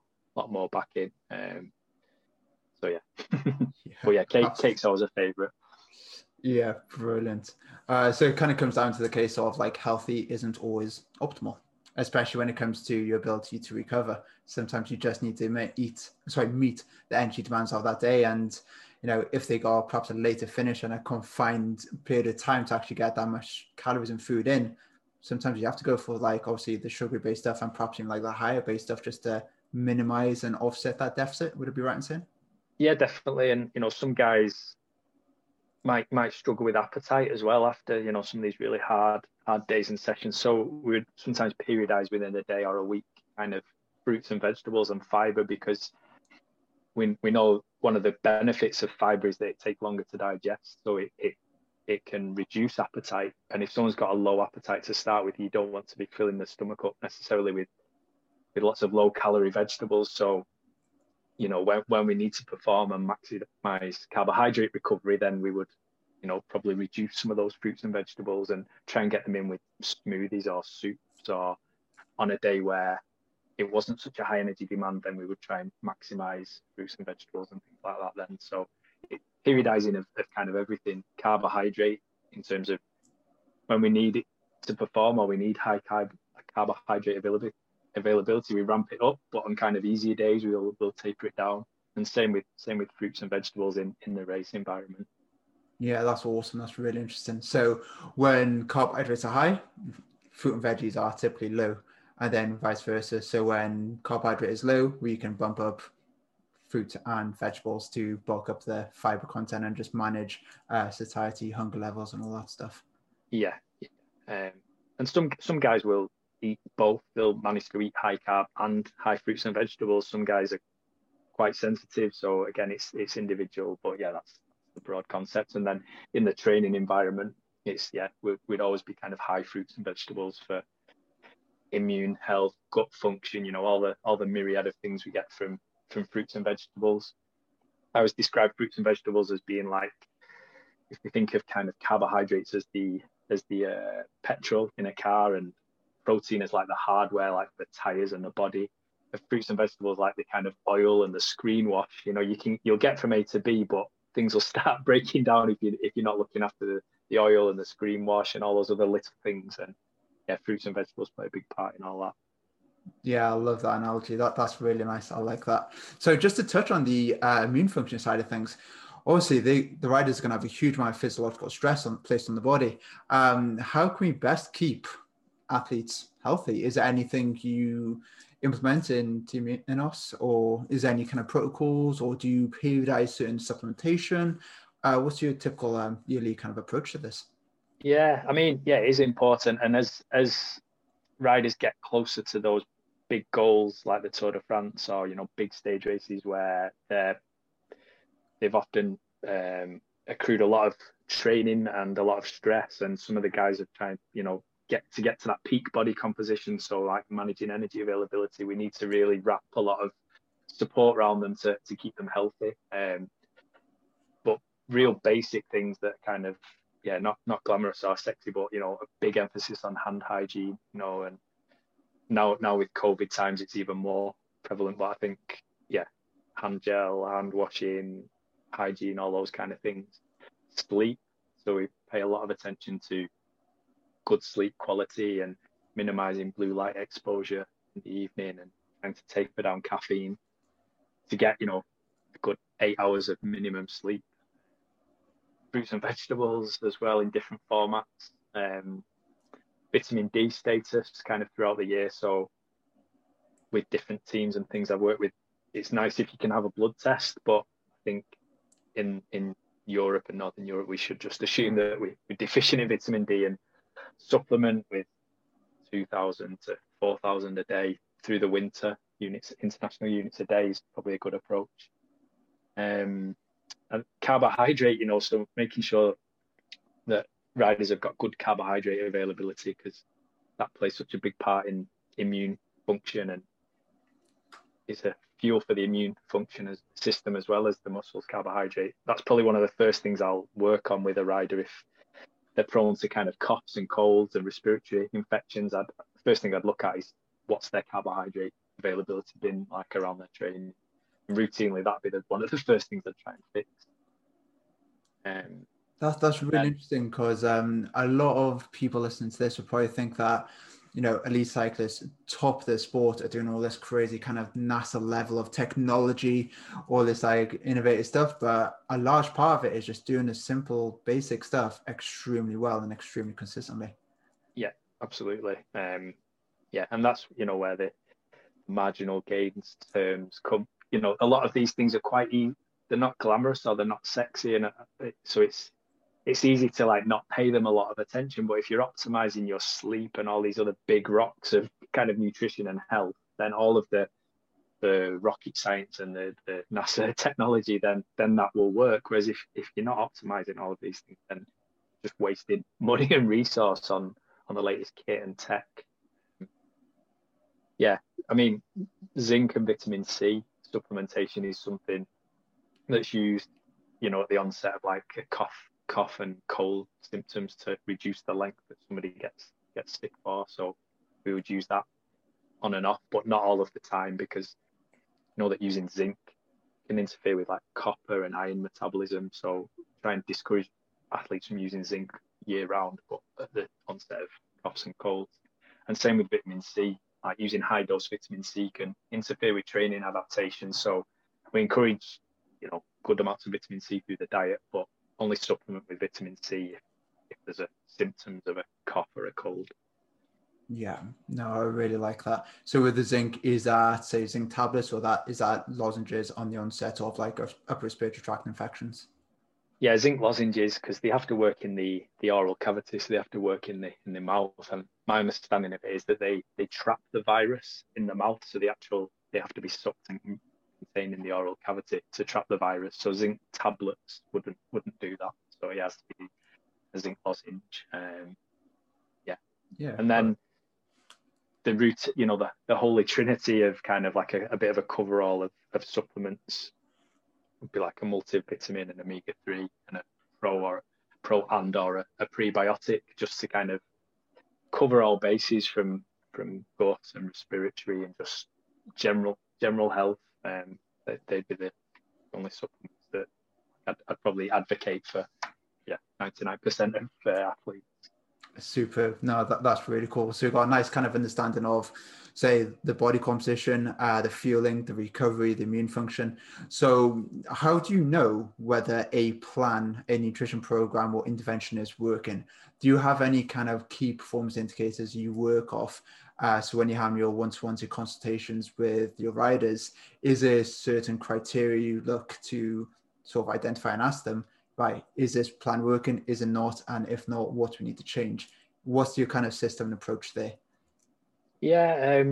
back in. So yeah, well yeah, cake's always a favorite. Yeah, brilliant. So it kind of comes down to the case of like healthy isn't always optimal, especially when it comes to your ability to recover. Sometimes you just need to meet the energy demands of that day. And, you know, if they got perhaps a later finish and a confined period of time to actually get that much calories and food in, sometimes you have to go for like, obviously the sugary-based stuff and perhaps even like the higher-based stuff just to minimize and offset that deficit. Would it be right in saying? Yeah, definitely. And, you know, some guys might struggle with appetite as well after, you know, some of these really hard days and sessions. So we would sometimes periodize within a day or a week kind of fruits and vegetables and fiber, because we know one of the benefits of fiber is that it takes longer to digest. So it can reduce appetite. And if someone's got a low appetite to start with, you don't want to be filling the stomach up necessarily with lots of low calorie vegetables. So, you know, when we need to perform and maximize carbohydrate recovery, then we would, you know, probably reduce some of those fruits and vegetables and try and get them in with smoothies or soups, or on a day where it wasn't such a high energy demand, then we would try and maximize fruits and vegetables and things like that then. So periodizing of kind of everything, carbohydrate in terms of when we need it to perform or we need high carbohydrate availability, we ramp it up, but on kind of easier days we'll taper it down, and same with fruits and vegetables in the race environment. Yeah, that's awesome. That's really interesting. So when carbohydrates are high, fruit and veggies are typically low, and then vice versa. So when carbohydrate is low, we can bump up fruit and vegetables to bulk up the fiber content and just manage satiety, hunger levels and all that stuff. Yeah. And some guys will eat both. They'll manage to eat high carb and high fruits and vegetables. Some guys are quite sensitive, so again it's individual, but yeah, that's the broad concept. And then in the training environment, it's we'd always be kind of high fruits and vegetables for immune health, gut function, you know, all the myriad of things we get from fruits and vegetables. I always describe fruits and vegetables as being like, if we think of kind of carbohydrates as the petrol in a car, and protein is like the hardware, like the tires and the body. The fruits and vegetables like the kind of oil and the screen wash. You know, you'll get from A to B, but things will start breaking down if you're not looking after the oil and the screen wash and all those other little things. And yeah, fruits and vegetables play a big part in all that. Yeah, I love that analogy. That's really nice. I like that. So just to touch on the immune function side of things, obviously the riders are going to have a huge amount of physiological stress placed on the body. How can we best keep athletes healthy? Is there anything you implement in Team Ineos, or is there any kind of protocols, or do you periodize certain supplementation? What's your typical yearly kind of approach to this? Yeah, I mean, yeah, it is important. And as riders get closer to those big goals like the Tour de France or, you know, big stage races where they've often accrued a lot of training and a lot of stress, and some of the guys have tried, you know, get to that peak body composition. So like managing energy availability, we need to really wrap a lot of support around them to keep them healthy. But real basic things that kind of, yeah, not glamorous or sexy, but, you know, a big emphasis on hand hygiene, you know, and now with COVID times, it's even more prevalent. But I think, yeah, hand gel, hand washing, hygiene, all those kind of things. Sleep. So we pay a lot of attention to good sleep quality and minimizing blue light exposure in the evening, and trying to taper down caffeine to get, you know, a good 8 hours of minimum sleep. Fruits and vegetables as well in different formats. Vitamin D status kind of throughout the year. So with different teams and things I've worked with, it's nice if you can have a blood test, but I think in Europe and Northern Europe, we should just assume that we're deficient in vitamin D, and supplement with 2,000 to 4,000 a day through the winter. International units a day is probably a good approach. And carbohydrate, you know, so making sure that riders have got good carbohydrate availability, because that plays such a big part in immune function, and it's a fuel for the immune function system as well as the muscles, carbohydrate. That's probably one of the first things I'll work on with a rider if they're prone to kind of coughs and colds and respiratory infections. First thing I'd look at is what's their carbohydrate availability been like around their training, routinely that'd be one of the first things I'd try and fix. That's really interesting, because a lot of people listening to this would probably think that, you know, elite cyclists top their sport are doing all this crazy kind of NASA level of technology, all this like innovative stuff, but a large part of it is just doing the simple basic stuff extremely well and extremely consistently. Yeah, absolutely. Yeah, and that's, you know, where the marginal gains terms come. You know, a lot of these things are quite they're not glamorous or they're not sexy, and so it's easy to like not pay them a lot of attention. But if you're optimizing your sleep and all these other big rocks of kind of nutrition and health, then all of the rocket science and the NASA technology, then that will work. Whereas if you're not optimizing all of these things, then just wasting money and resource on the latest kit and tech. Yeah, I mean, zinc and vitamin C supplementation is something that's used, you know, at the onset of like a cough and cold symptoms to reduce the length that somebody gets sick for. So we would use that on and off, but not all of the time, because you know that using zinc can interfere with like copper and iron metabolism. So try and discourage athletes from using zinc year round, but at the onset of coughs and colds. And same with vitamin C, like using high dose vitamin C can interfere with training adaptation. So we encourage, you know, good amounts of vitamin C through the diet, but only supplement with vitamin C if there's a symptoms of a cough or a cold. Yeah, no, I really like that. So with the zinc, is that, say, zinc tablets, or that is that lozenges on the onset of like upper respiratory tract infections? Yeah, zinc lozenges, because they have to work in the oral cavity, so they have to work in the mouth. And my understanding of it is that they trap the virus in the mouth, so they have to be sucked and contained in the oral cavity to trap the virus. So zinc tablets wouldn't do that. So it has to be a zinc lozenge. Yeah. And then the root, you know, the holy trinity of kind of like a bit of a coverall of supplements would be like a multivitamin, an omega-3, and a pro or a prebiotic, just to kind of cover all bases from gut and respiratory and just general health. They'd be the only supplements that I'd probably advocate for, 99% of athletes. Super. No, that's really cool. So you've got a nice kind of understanding of, say, the body composition, the fueling, the recovery, the immune function. So how do you know whether a plan, a nutrition program or intervention is working? Do you have any kind of key performance indicators you work off? So when you have your one-to-one consultations with your riders, is there certain criteria you look to sort of identify and ask them, right, is this plan working, is it not, and if not, what do we need to change? What's your kind of system and approach there? Yeah,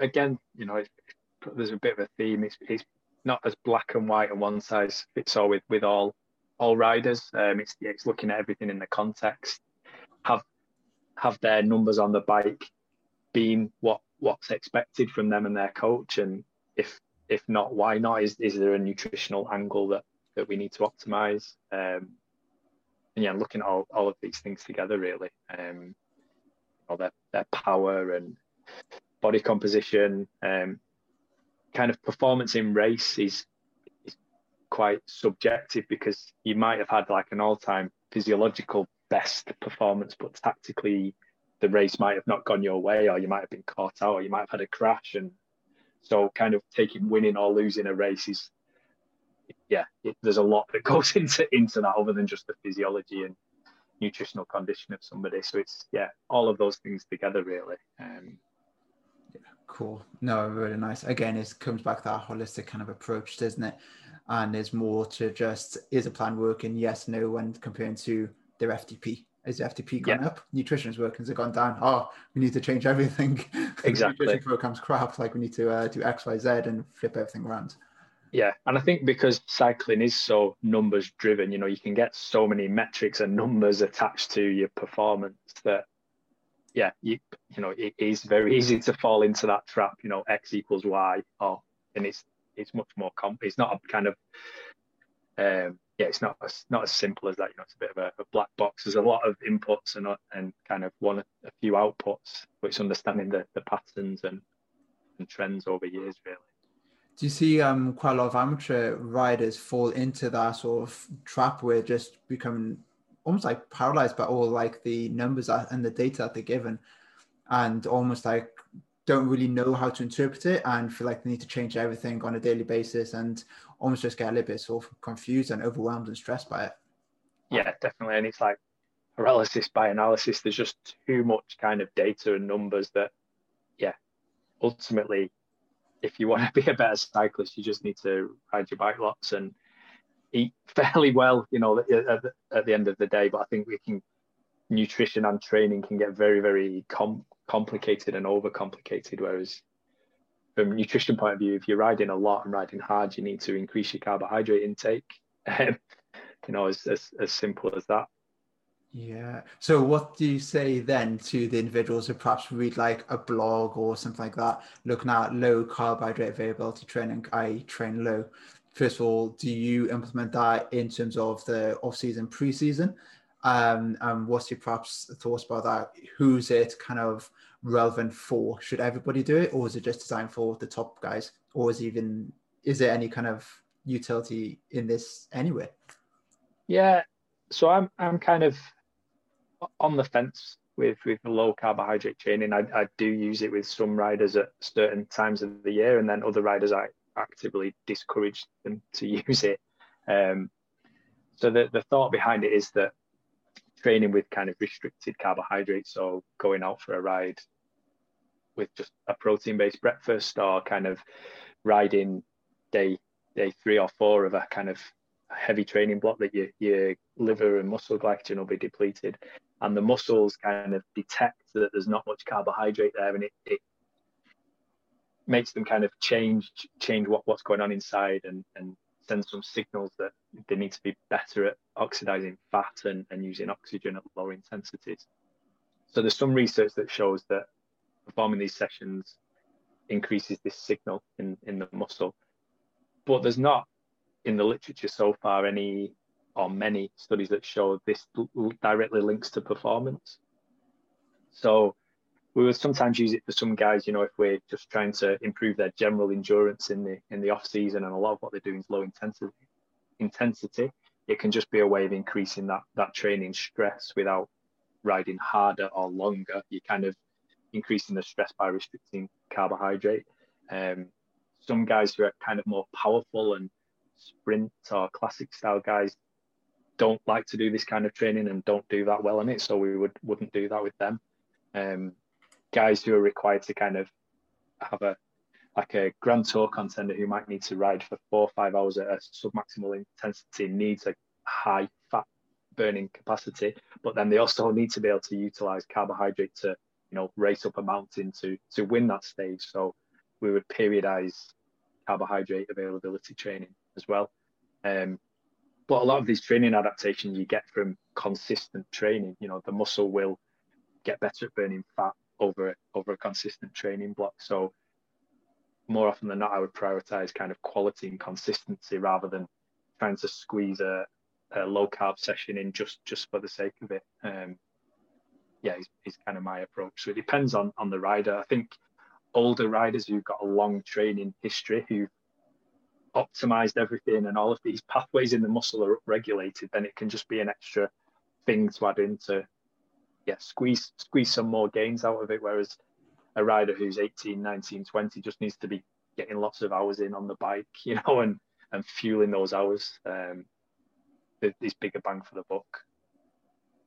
again, you know, there's a bit of a theme. It's not as black and white and one size fits all with all riders. It's looking at everything in the context. Have their numbers on the bike been what's expected from them and their coach? And if not, why not? Is there a nutritional angle that we need to optimize? Looking at all of these things together, really. Their power and body composition, kind of performance in race is quite subjective, because you might have had like an all-time physiological best performance, but tactically the race might have not gone your way, or you might have been caught out, or you might have had a crash. And so kind of taking winning or losing a race is, there's a lot that goes into that, other than just the physiology and nutritional condition of somebody. So it's all of those things together, really. Cool. No, really nice. Again, it comes back to that holistic kind of approach, doesn't it? And there's more to just, is a plan working, yes, no, when comparing to their FTP. Is the FTP gone up? Nutrition is working. Has it gone down? Oh, we need to change everything. Exactly. Nutrition program's crap. Like, we need to do X, Y, Z and flip everything around. Yeah, and I think because cycling is so numbers driven, you know, you can get so many metrics and numbers attached to your performance that, you know, it is very easy to fall into that trap. You know, X equals Y, and it's much more It's not a kind of, it's not as simple as that. You know, it's a bit of a black box. There's a lot of inputs and kind of a few outputs, which understanding the patterns and trends over years, really. Do you see quite a lot of amateur riders fall into that sort of trap where just becoming almost like paralyzed by all like the numbers that, and the data that they're given, and almost like don't really know how to interpret it and feel like they need to change everything on a daily basis and almost just get a little bit sort of confused and overwhelmed and stressed by it? Yeah, definitely. And it's like paralysis by analysis. There's just too much kind of data and numbers that, yeah, ultimately, if you want to be a better cyclist, you just need to ride your bike lots and eat fairly well, you know, at the end of the day. But I think we can, nutrition and training can get very, very complicated and overcomplicated. Whereas from a nutrition point of view, if you're riding a lot and riding hard, you need to increase your carbohydrate intake, you know, as simple as that. Yeah. So what do you say then to the individuals who perhaps read like a blog or something like that, looking at low carbohydrate variability training, i.e. train low? First of all, do you implement that in terms of the off-season, pre-season? And what's your perhaps thoughts about that? Who's it kind of relevant for? Should everybody do it, or is it just designed for the top guys? Or is there any kind of utility in this anyway? Yeah. So I'm kind of on the fence with low carbohydrate training. I do use it with some riders at certain times of the year, and then other riders I actively discourage them to use it. So the thought behind it is that training with kind of restricted carbohydrates, or going out for a ride with just a protein-based breakfast, or kind of riding day 3 or 4 of a kind of heavy training block, that your liver and muscle glycogen will be depleted, and the muscles kind of detect that there's not much carbohydrate there, and it makes them kind of change what's going on inside, and send some signals that they need to be better at oxidizing fat and using oxygen at lower intensities. So there's some research that shows that performing these sessions increases this signal in the muscle, but there's not in the literature so far any or many studies that show this directly links to performance. So we would sometimes use it for some guys, you know, if we're just trying to improve their general endurance in the off season, and a lot of what they're doing is low intensity, it can just be a way of increasing that training stress without riding harder or longer. You're kind of increasing the stress by restricting carbohydrate. Some guys who are kind of more powerful and sprint or classic style guys don't like to do this kind of training and don't do that well in it, so we wouldn't do that with them. Guys who are required to kind of have a Grand Tour contender who might need to ride for 4 or 5 hours at a sub-maximal intensity needs a high fat burning capacity, but then they also need to be able to utilize carbohydrate to, you know, race up a mountain to win that stage. So we would periodize carbohydrate availability training as well. But a lot of these training adaptations you get from consistent training. You know, the muscle will get better at burning fat over a consistent training block. So more often than not, I would prioritize kind of quality and consistency rather than trying to squeeze a low carb session in just for the sake of it. Yeah, is kind of my approach. So it depends on the rider. I think older riders who've got a long training history, who optimized everything, and all of these pathways in the muscle are upregulated, then it can just be an extra thing to add in to, yeah, squeeze some more gains out of it. Whereas a rider who's 18, 19, 20 just needs to be getting lots of hours in on the bike, you know, and fueling those hours. There's bigger bang for the buck.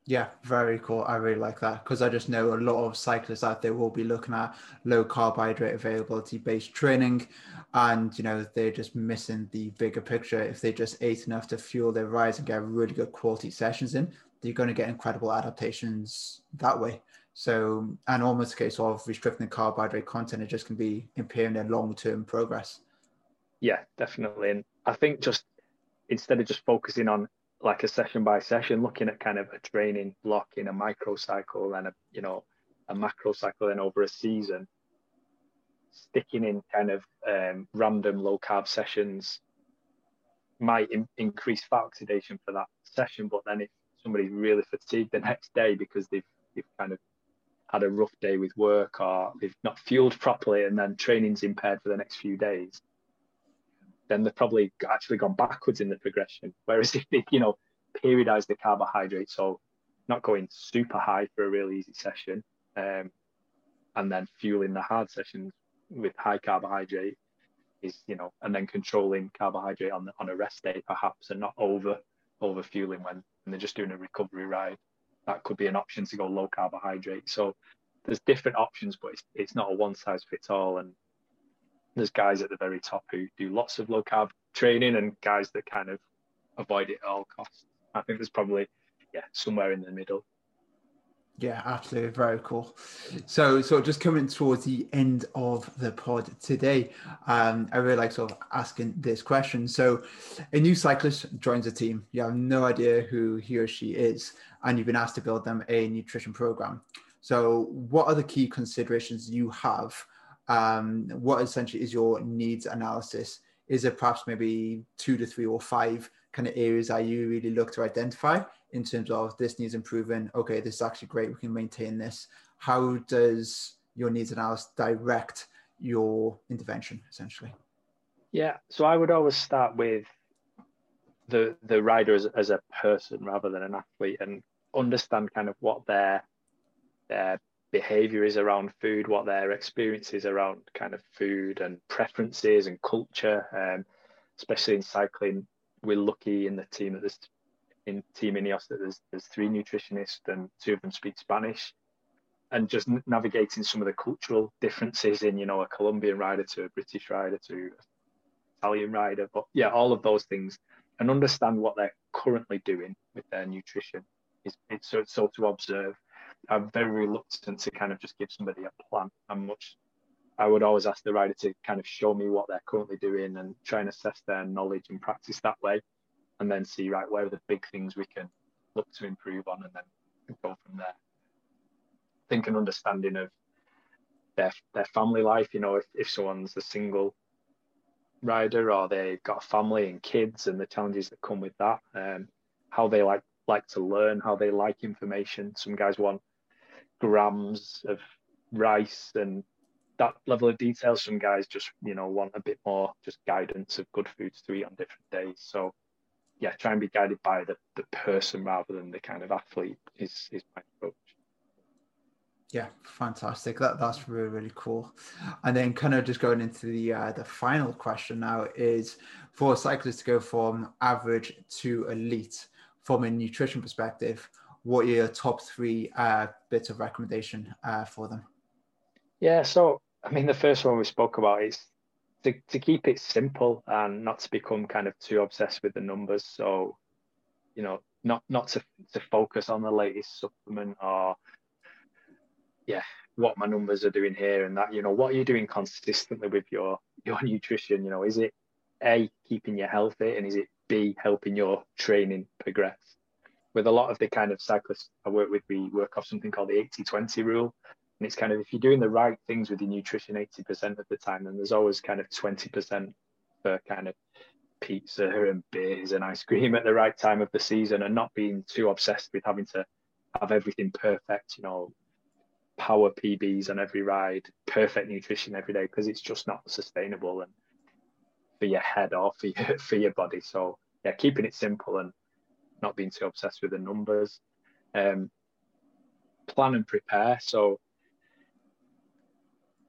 Yeah, very cool. I really like that, because I just know a lot of cyclists out there will be looking at low carbohydrate availability based training, and, you know, they're just missing the bigger picture. If they just ate enough to fuel their rides and get really good quality sessions in, you're going to get incredible adaptations that way. So, and almost a case of restricting carbohydrate content, it just can be impairing their long-term progress. Yeah, definitely. And I think just instead of just focusing on like a session by session, looking at kind of a training block in a micro cycle and a macro cycle, and over a season, sticking in kind of random low carb sessions might increase fat oxidation for that session. But then if somebody's really fatigued the next day because they've kind of had a rough day with work, or they've not fueled properly, and then training's impaired for the next few days, then they've probably actually gone backwards in the progression. Whereas if they, periodise the carbohydrate, so not going super high for a really easy session, and then fueling the hard sessions with high carbohydrate is, and then controlling carbohydrate on a rest day perhaps, and not over fueling when they're just doing a recovery ride. That could be an option to go low carbohydrate. So there's different options, but it's not a one size fits all. And there's guys at the very top who do lots of low carb training and guys that kind of avoid it at all costs. I think there's probably somewhere in the middle. Yeah, absolutely. Very cool. So just coming towards the end of the pod today, I really like sort of asking this question. So a new cyclist joins a team. You have no idea who he or she is, and you've been asked to build them a nutrition program. So what are the key considerations you have? What essentially is your needs analysis? Is it perhaps maybe 2 to 3 or 5 kind of areas that you really look to identify in terms of this needs improving? Okay, this is actually great, we can maintain this. How does your needs analysis direct your intervention essentially? Yeah, so I would always start with the rider as a person rather than an athlete, and understand kind of what their behavior is around food, what their experience is around kind of food and preferences and culture. Especially in cycling, we're lucky in the team in Team Ineos that there's 3 nutritionists and 2 of them speak Spanish, and just navigating some of the cultural differences in a Colombian rider to a British rider to an Italian rider, but all of those things, and understand what they're currently doing with their nutrition. So to observe. I'm very reluctant to kind of just give somebody a plan. I would always ask the rider to kind of show me what they're currently doing and try and assess their knowledge and practice that way, and then see, right, where are the big things we can look to improve on, and then go from there. I think an understanding of their family life, if someone's a single rider or they've got a family and kids and the challenges that come with that, how they like to learn, how they like information. Some guys want grams of rice and that level of detail. Some guys just want a bit more just guidance of good foods to eat on different days. So try and be guided by the person rather than the kind of athlete is my approach. Yeah, fantastic. That's really, really cool. And then kind of just going into the final question now is, for cyclists to go from average to elite from a nutrition perspective, what are your top 3 bits of recommendation for them? Yeah, so, I mean, the first one we spoke about is to keep it simple and not to become kind of too obsessed with the numbers. So, not to focus on the latest supplement or, what my numbers are doing here and that. What are you doing consistently with your nutrition? Is it A, keeping you healthy, and is it B, helping your training progress? With a lot of the kind of cyclists I work with, we work off something called the 80-20 rule, and it's kind of, if you're doing the right things with your nutrition 80% of the time, then there's always kind of 20% for kind of pizza and beers and ice cream at the right time of the season, and not being too obsessed with having to have everything perfect, power PBs on every ride, perfect nutrition every day, because it's just not sustainable and for your head or for your body. So keeping it simple and not being too obsessed with the numbers. Plan and prepare. So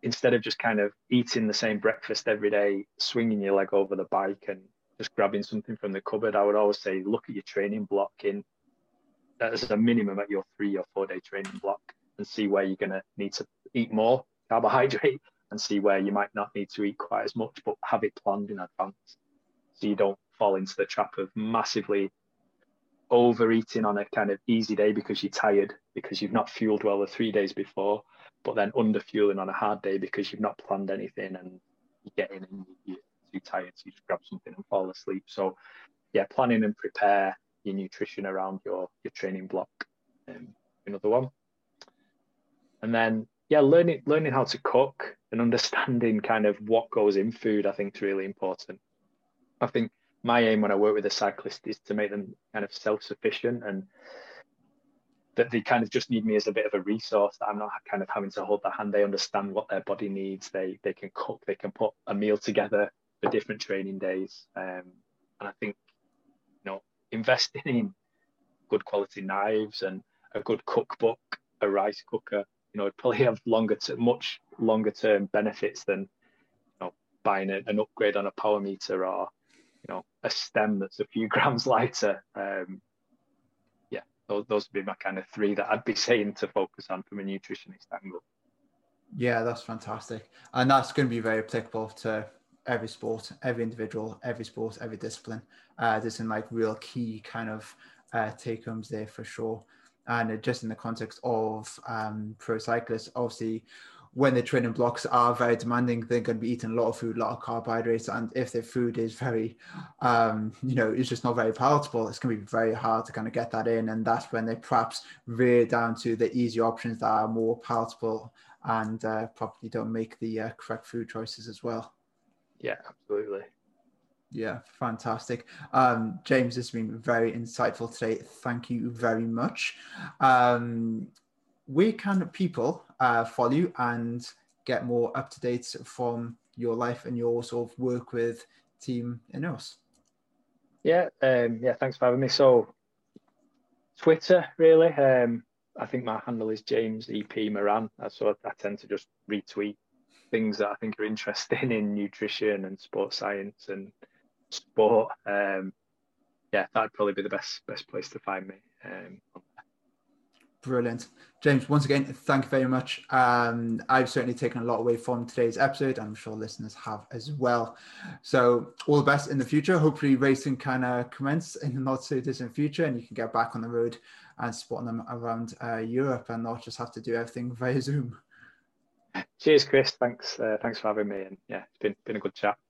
instead of just kind of eating the same breakfast every day, swinging your leg over the bike and just grabbing something from the cupboard, I would always say look at your training block in as a minimum at your 3 or 4 day training block, and see where you're going to need to eat more carbohydrate and see where you might not need to eat quite as much, but have it planned in advance so you don't fall into the trap of massively overeating on a kind of easy day because you're tired, because you've not fueled well the 3 days before, but then underfueling on a hard day because you've not planned anything and you get in and you're too tired, so you just grab something and fall asleep. So planning and prepare your nutrition around your training block. Another one. And then learning how to cook and understanding kind of what goes in food, I think, is really important. I think my aim when I work with a cyclist is to make them kind of self-sufficient, and that they kind of just need me as a bit of a resource, that I'm not kind of having to hold their hand. They understand what their body needs. They can cook, they can put a meal together the different training days. And I think, you know, investing in good quality knives and a good cookbook, a rice cooker, you know, it'd probably have much longer term benefits than, you know, buying an upgrade on a power meter or, you know, a stem that's a few grams lighter. Yeah, those would be my kind of three that I'd be saying to focus on from a nutritionist angle. Yeah, that's fantastic. And that's going to be very applicable to every sport, every individual, every sport, every discipline. There's some like real key kind of take homes there for sure. And just in the context of pro cyclists, obviously, when their training blocks are very demanding, they're going to be eating a lot of food, a lot of carbohydrates. And if their food is very, you know, it's just not very palatable, it's going to be very hard to kind of get that in. And that's when they perhaps rear down to the easy options that are more palatable and probably don't make the correct food choices as well. Yeah, absolutely. Yeah, fantastic. James, this has been very insightful today. Thank you very much. Where can people follow you and get more up-to-dates from your life and your sort of work with Team Ineos? Yeah, thanks for having me. So Twitter, really. I think my handle is James EP Moran. So I tend to just retweet things that I think are interesting in nutrition and sports science and sport. Yeah, that'd probably be the best place to find me. Brilliant. James, once again, thank you very much. I've certainly taken a lot away from today's episode. I'm sure listeners have as well. So all the best in the future. Hopefully racing can commence in the not so distant future and you can get back on the road and support them around Europe and not just have to do everything via Zoom. Cheers, Chris. Thanks for having me. And yeah, it's been a good chat.